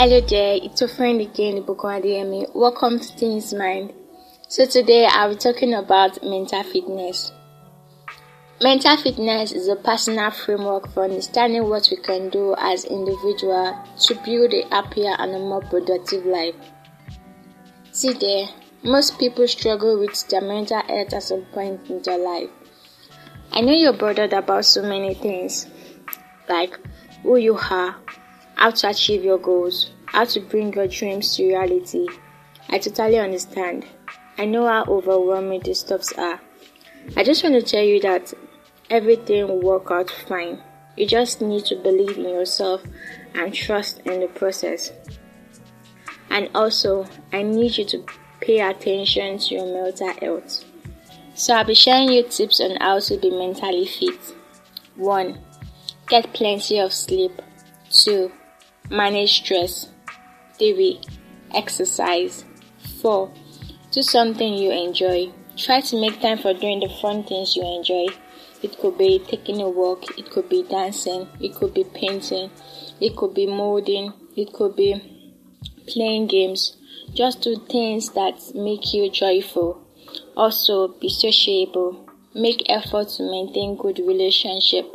Hello there, it's your friend again, Ibukwadi Emi. Welcome to Things Mind. So today I'll be talking about mental fitness. Mental fitness is a personal framework for understanding what we can do as individuals to build a happier and a more productive life. See there, most people struggle with their mental health at some point in their life. I know you're bothered about so many things, like who you are, how to achieve your goals, how to bring your dreams to reality. I totally understand. I know how overwhelming these stuffs are. I just want to tell you that everything will work out fine. You just need to believe in yourself and trust in the process. And also, I need you to pay attention to your mental health. So I'll be sharing you tips on how to be mentally fit. 1. Get plenty of sleep. 2. Manage stress. 3. Exercise. 4. Do something you enjoy. Try to make time for doing the fun things you enjoy. It could be taking a walk, it could be dancing, it could be painting, it could be molding, it could be playing games. Just do things that make you joyful. Also, be sociable. Make effort to maintain good relationship.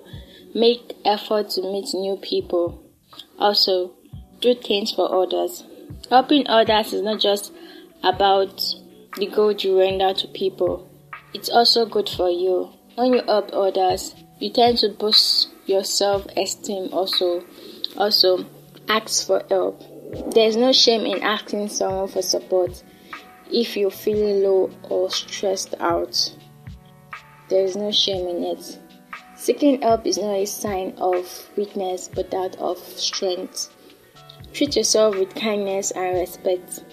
Make effort to meet new people. Also, do things for others. Helping others is not just about the good you render to people. It's also good for you. When you help others, you tend to boost your self-esteem also. Also, ask for help. There's no shame in asking someone for support if you're feeling low or stressed out. There's no shame in it. Seeking help is not a sign of weakness but that of strength. Treat yourself with kindness and respect.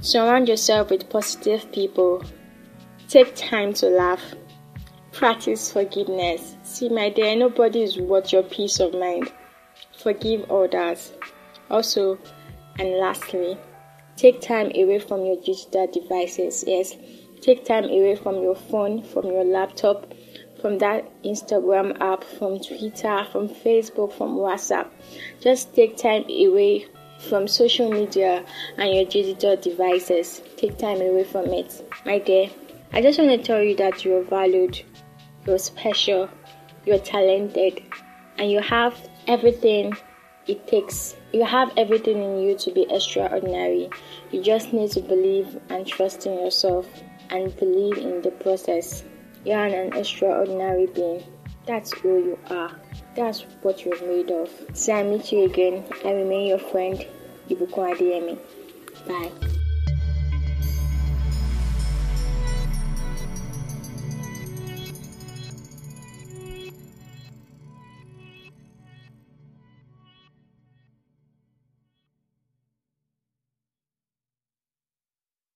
Surround yourself with positive people. Take time to laugh. Practice forgiveness. See, my dear, nobody is worth your peace of mind. Forgive others. Also, and lastly, take time away from your digital devices. Yes, take time away from your phone, from your laptop, from that Instagram app, from Twitter, from Facebook, from WhatsApp. Just take time away from social media and your digital devices. Take time away from it. My dear, I just want to tell you that you're valued, you're special, you're talented, and you have everything it takes. You have everything in you to be extraordinary. You just need to believe and trust in yourself and believe in the process. You are an extraordinary being. That's who you are. That's what you're made of. So I meet you again. I remain your friend, Ibukwadi Emi. Bye.